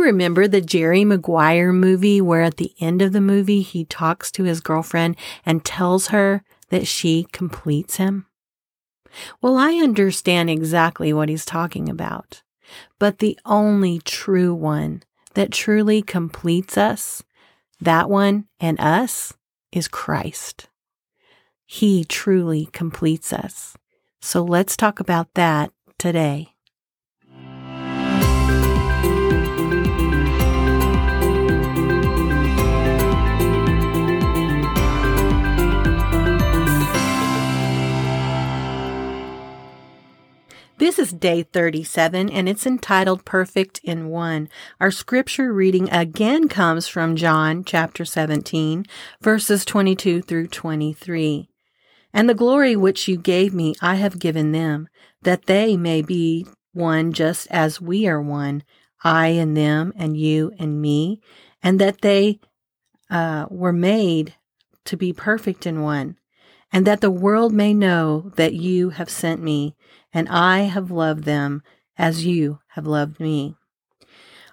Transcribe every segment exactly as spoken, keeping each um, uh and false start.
you remember the Jerry Maguire movie where at the end of the movie, he talks to his girlfriend and tells her that she completes him? Well, I understand exactly what he's talking about, but the only true one that truly completes us, that one and us, is Christ. He truly completes us. So let's talk about that today. This is day thirty-seven, and it's entitled Perfect in One. Our scripture reading again comes from John chapter seventeen, verses twenty-two through twenty-three. And the glory which you gave me, I have given them, that they may be one just as we are one, I and them, and you and me, and that they uh, were made to be perfect in one, and that the world may know that you have sent me, and I have loved them as you have loved me.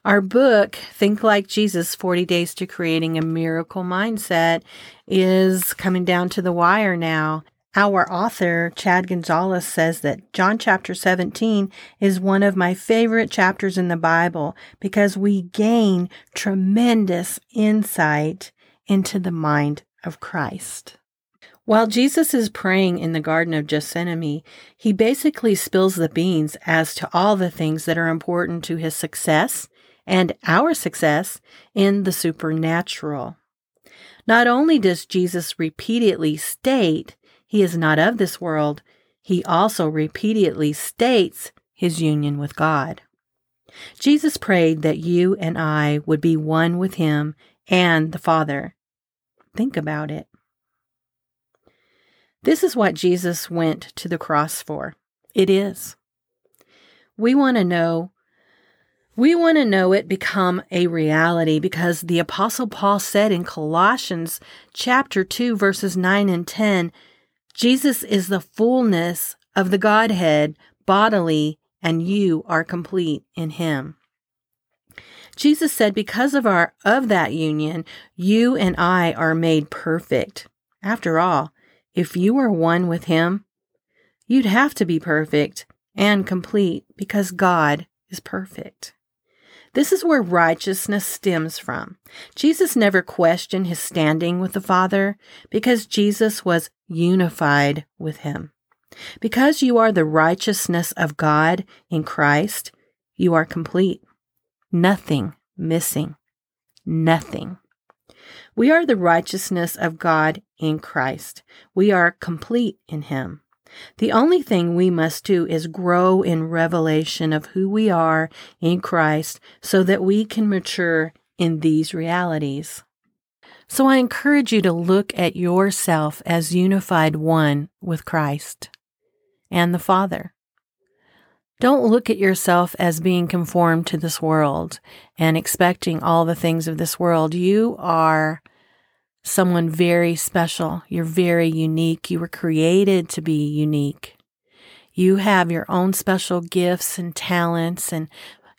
Our book, Think Like Jesus, forty Days to Creating a Miracle Mindset, is coming down to the wire now. Our author, Chad Gonzalez, says that John chapter seventeen is one of my favorite chapters in the Bible because we gain tremendous insight into the mind of Christ. While Jesus is praying in the Garden of Gethsemane, he basically spills the beans as to all the things that are important to his success and our success in the supernatural. Not only does Jesus repeatedly state he is not of this world, he also repeatedly states his union with God. Jesus prayed that you and I would be one with him and the Father. Think about it. This is what Jesus went to the cross for. It is. We want to know, we want to know it become a reality because the Apostle Paul said in Colossians chapter two, verses nine and ten, Jesus is the fullness of the Godhead bodily, and you are complete in him. Jesus said because of our of that union, you and I are made perfect. After all, if you were one with him, you'd have to be perfect and complete because God is perfect. This is where righteousness stems from. Jesus never questioned his standing with the Father because Jesus was unified with him. Because you are the righteousness of God in Christ, you are complete. Nothing missing. Nothing. We are the righteousness of God in Christ. We are complete in him. The only thing we must do is grow in revelation of who we are in Christ so that we can mature in these realities. So I encourage you to look at yourself as unified one with Christ and the Father. Don't look at yourself as being conformed to this world and expecting all the things of this world. You are someone very special. You're very unique. You were created to be unique. You have your own special gifts and talents, and,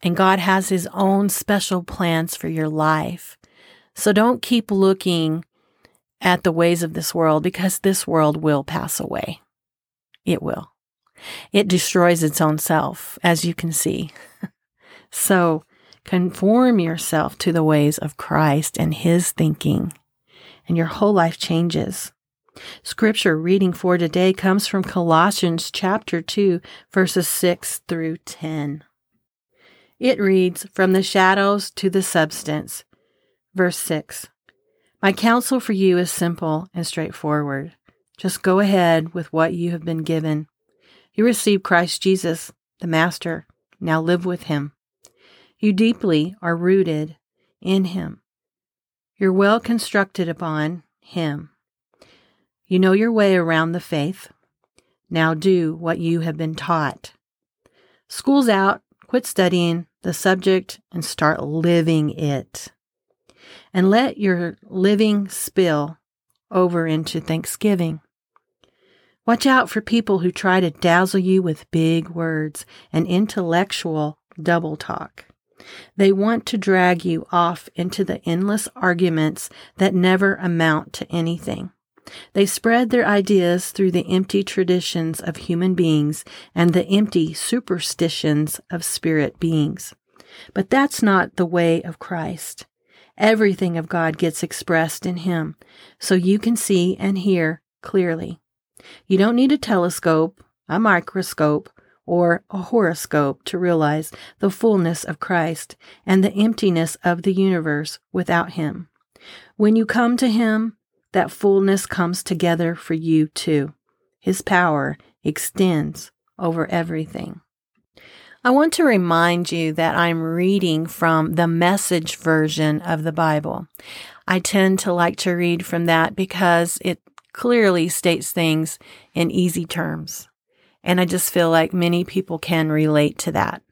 and God has his own special plans for your life. So don't keep looking at the ways of this world because this world will pass away. It will. It destroys its own self, as you can see. So conform yourself to the ways of Christ and his thinking, and your whole life changes. Scripture reading for today comes from Colossians chapter two, verses six through ten. It reads, From the shadows to the substance. Verse six, My counsel for you is simple and straightforward. Just go ahead with what you have been given. You received Christ Jesus, the Master. Now live with him. You deeply are rooted in him. You're well constructed upon him. You know your way around the faith. Now do what you have been taught. School's out. Quit studying the subject and start living it. And let your living spill over into thanksgiving. Watch out for people who try to dazzle you with big words and intellectual double talk. They want to drag you off into the endless arguments that never amount to anything. They spread their ideas through the empty traditions of human beings and the empty superstitions of spirit beings. But that's not the way of Christ. Everything of God gets expressed in Him, so you can see and hear clearly. You don't need a telescope, a microscope, or a horoscope to realize the fullness of Christ and the emptiness of the universe without Him. When you come to Him, that fullness comes together for you too. His power extends over everything. I want to remind you that I'm reading from the Message version of the Bible. I tend to like to read from that because it clearly states things in easy terms. And I just feel like many people can relate to that.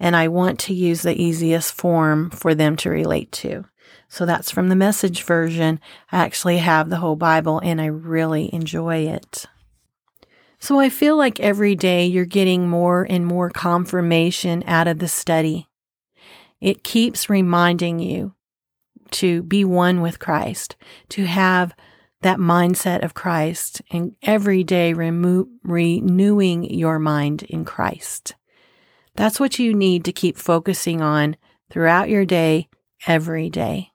And I want to use the easiest form for them to relate to. So that's from the Message version. I actually have the whole Bible and I really enjoy it. So I feel like every day you're getting more and more confirmation out of the study. It keeps reminding you to be one with Christ, to have that mindset of Christ, and every day remo- renewing your mind in Christ. That's what you need to keep focusing on throughout your day, every day.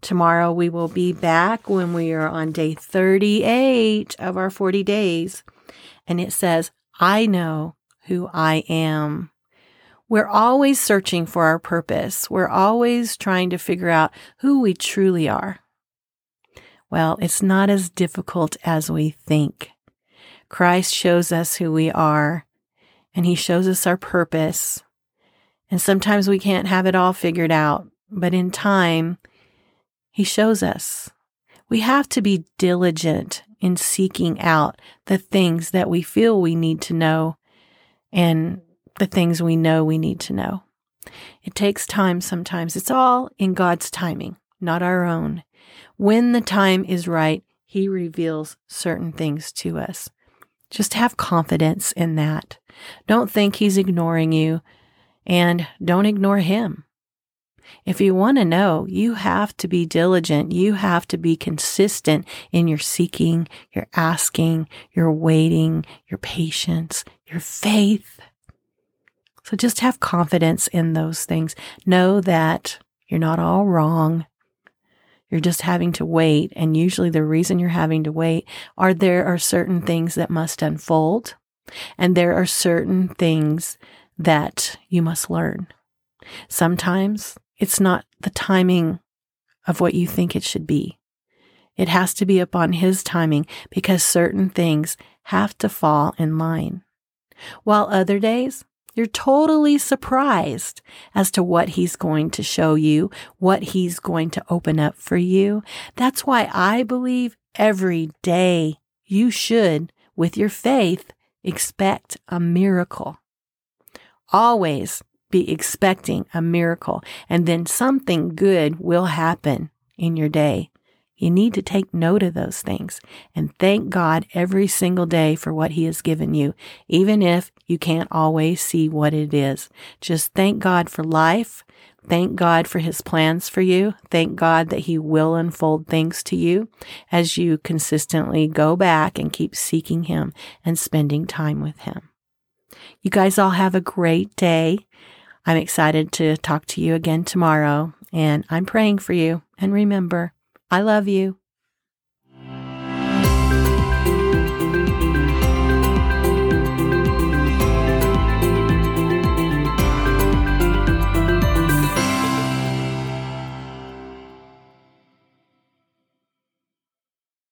Tomorrow we will be back when we are on day thirty-eight of our forty days. And it says, I know who I am. We're always searching for our purpose. We're always trying to figure out who we truly are. Well, it's not as difficult as we think. Christ shows us who we are, and He shows us our purpose. And sometimes we can't have it all figured out, but in time, He shows us. We have to be diligent in seeking out the things that we feel we need to know and the things we know we need to know. It takes time sometimes. It's all in God's timing, not our own. When the time is right, He reveals certain things to us. Just have confidence in that. Don't think He's ignoring you, and don't ignore Him. If you want to know, you have to be diligent. You have to be consistent in your seeking, your asking, your waiting, your patience, your faith. So just have confidence in those things. Know that you're not all wrong. You're just having to wait. And usually the reason you're having to wait are there are certain things that must unfold. And there are certain things that you must learn. Sometimes it's not the timing of what you think it should be. It has to be upon His timing because certain things have to fall in line. While other days, you're totally surprised as to what He's going to show you, what He's going to open up for you. That's why I believe every day you should, with your faith, expect a miracle. Always be expecting a miracle, and then something good will happen in your day. You need to take note of those things and thank God every single day for what He has given you, even if you can't always see what it is. Just thank God for life. Thank God for His plans for you. Thank God that He will unfold things to you as you consistently go back and keep seeking Him and spending time with Him. You guys all have a great day. I'm excited to talk to you again tomorrow, and I'm praying for you. And remember, I love you.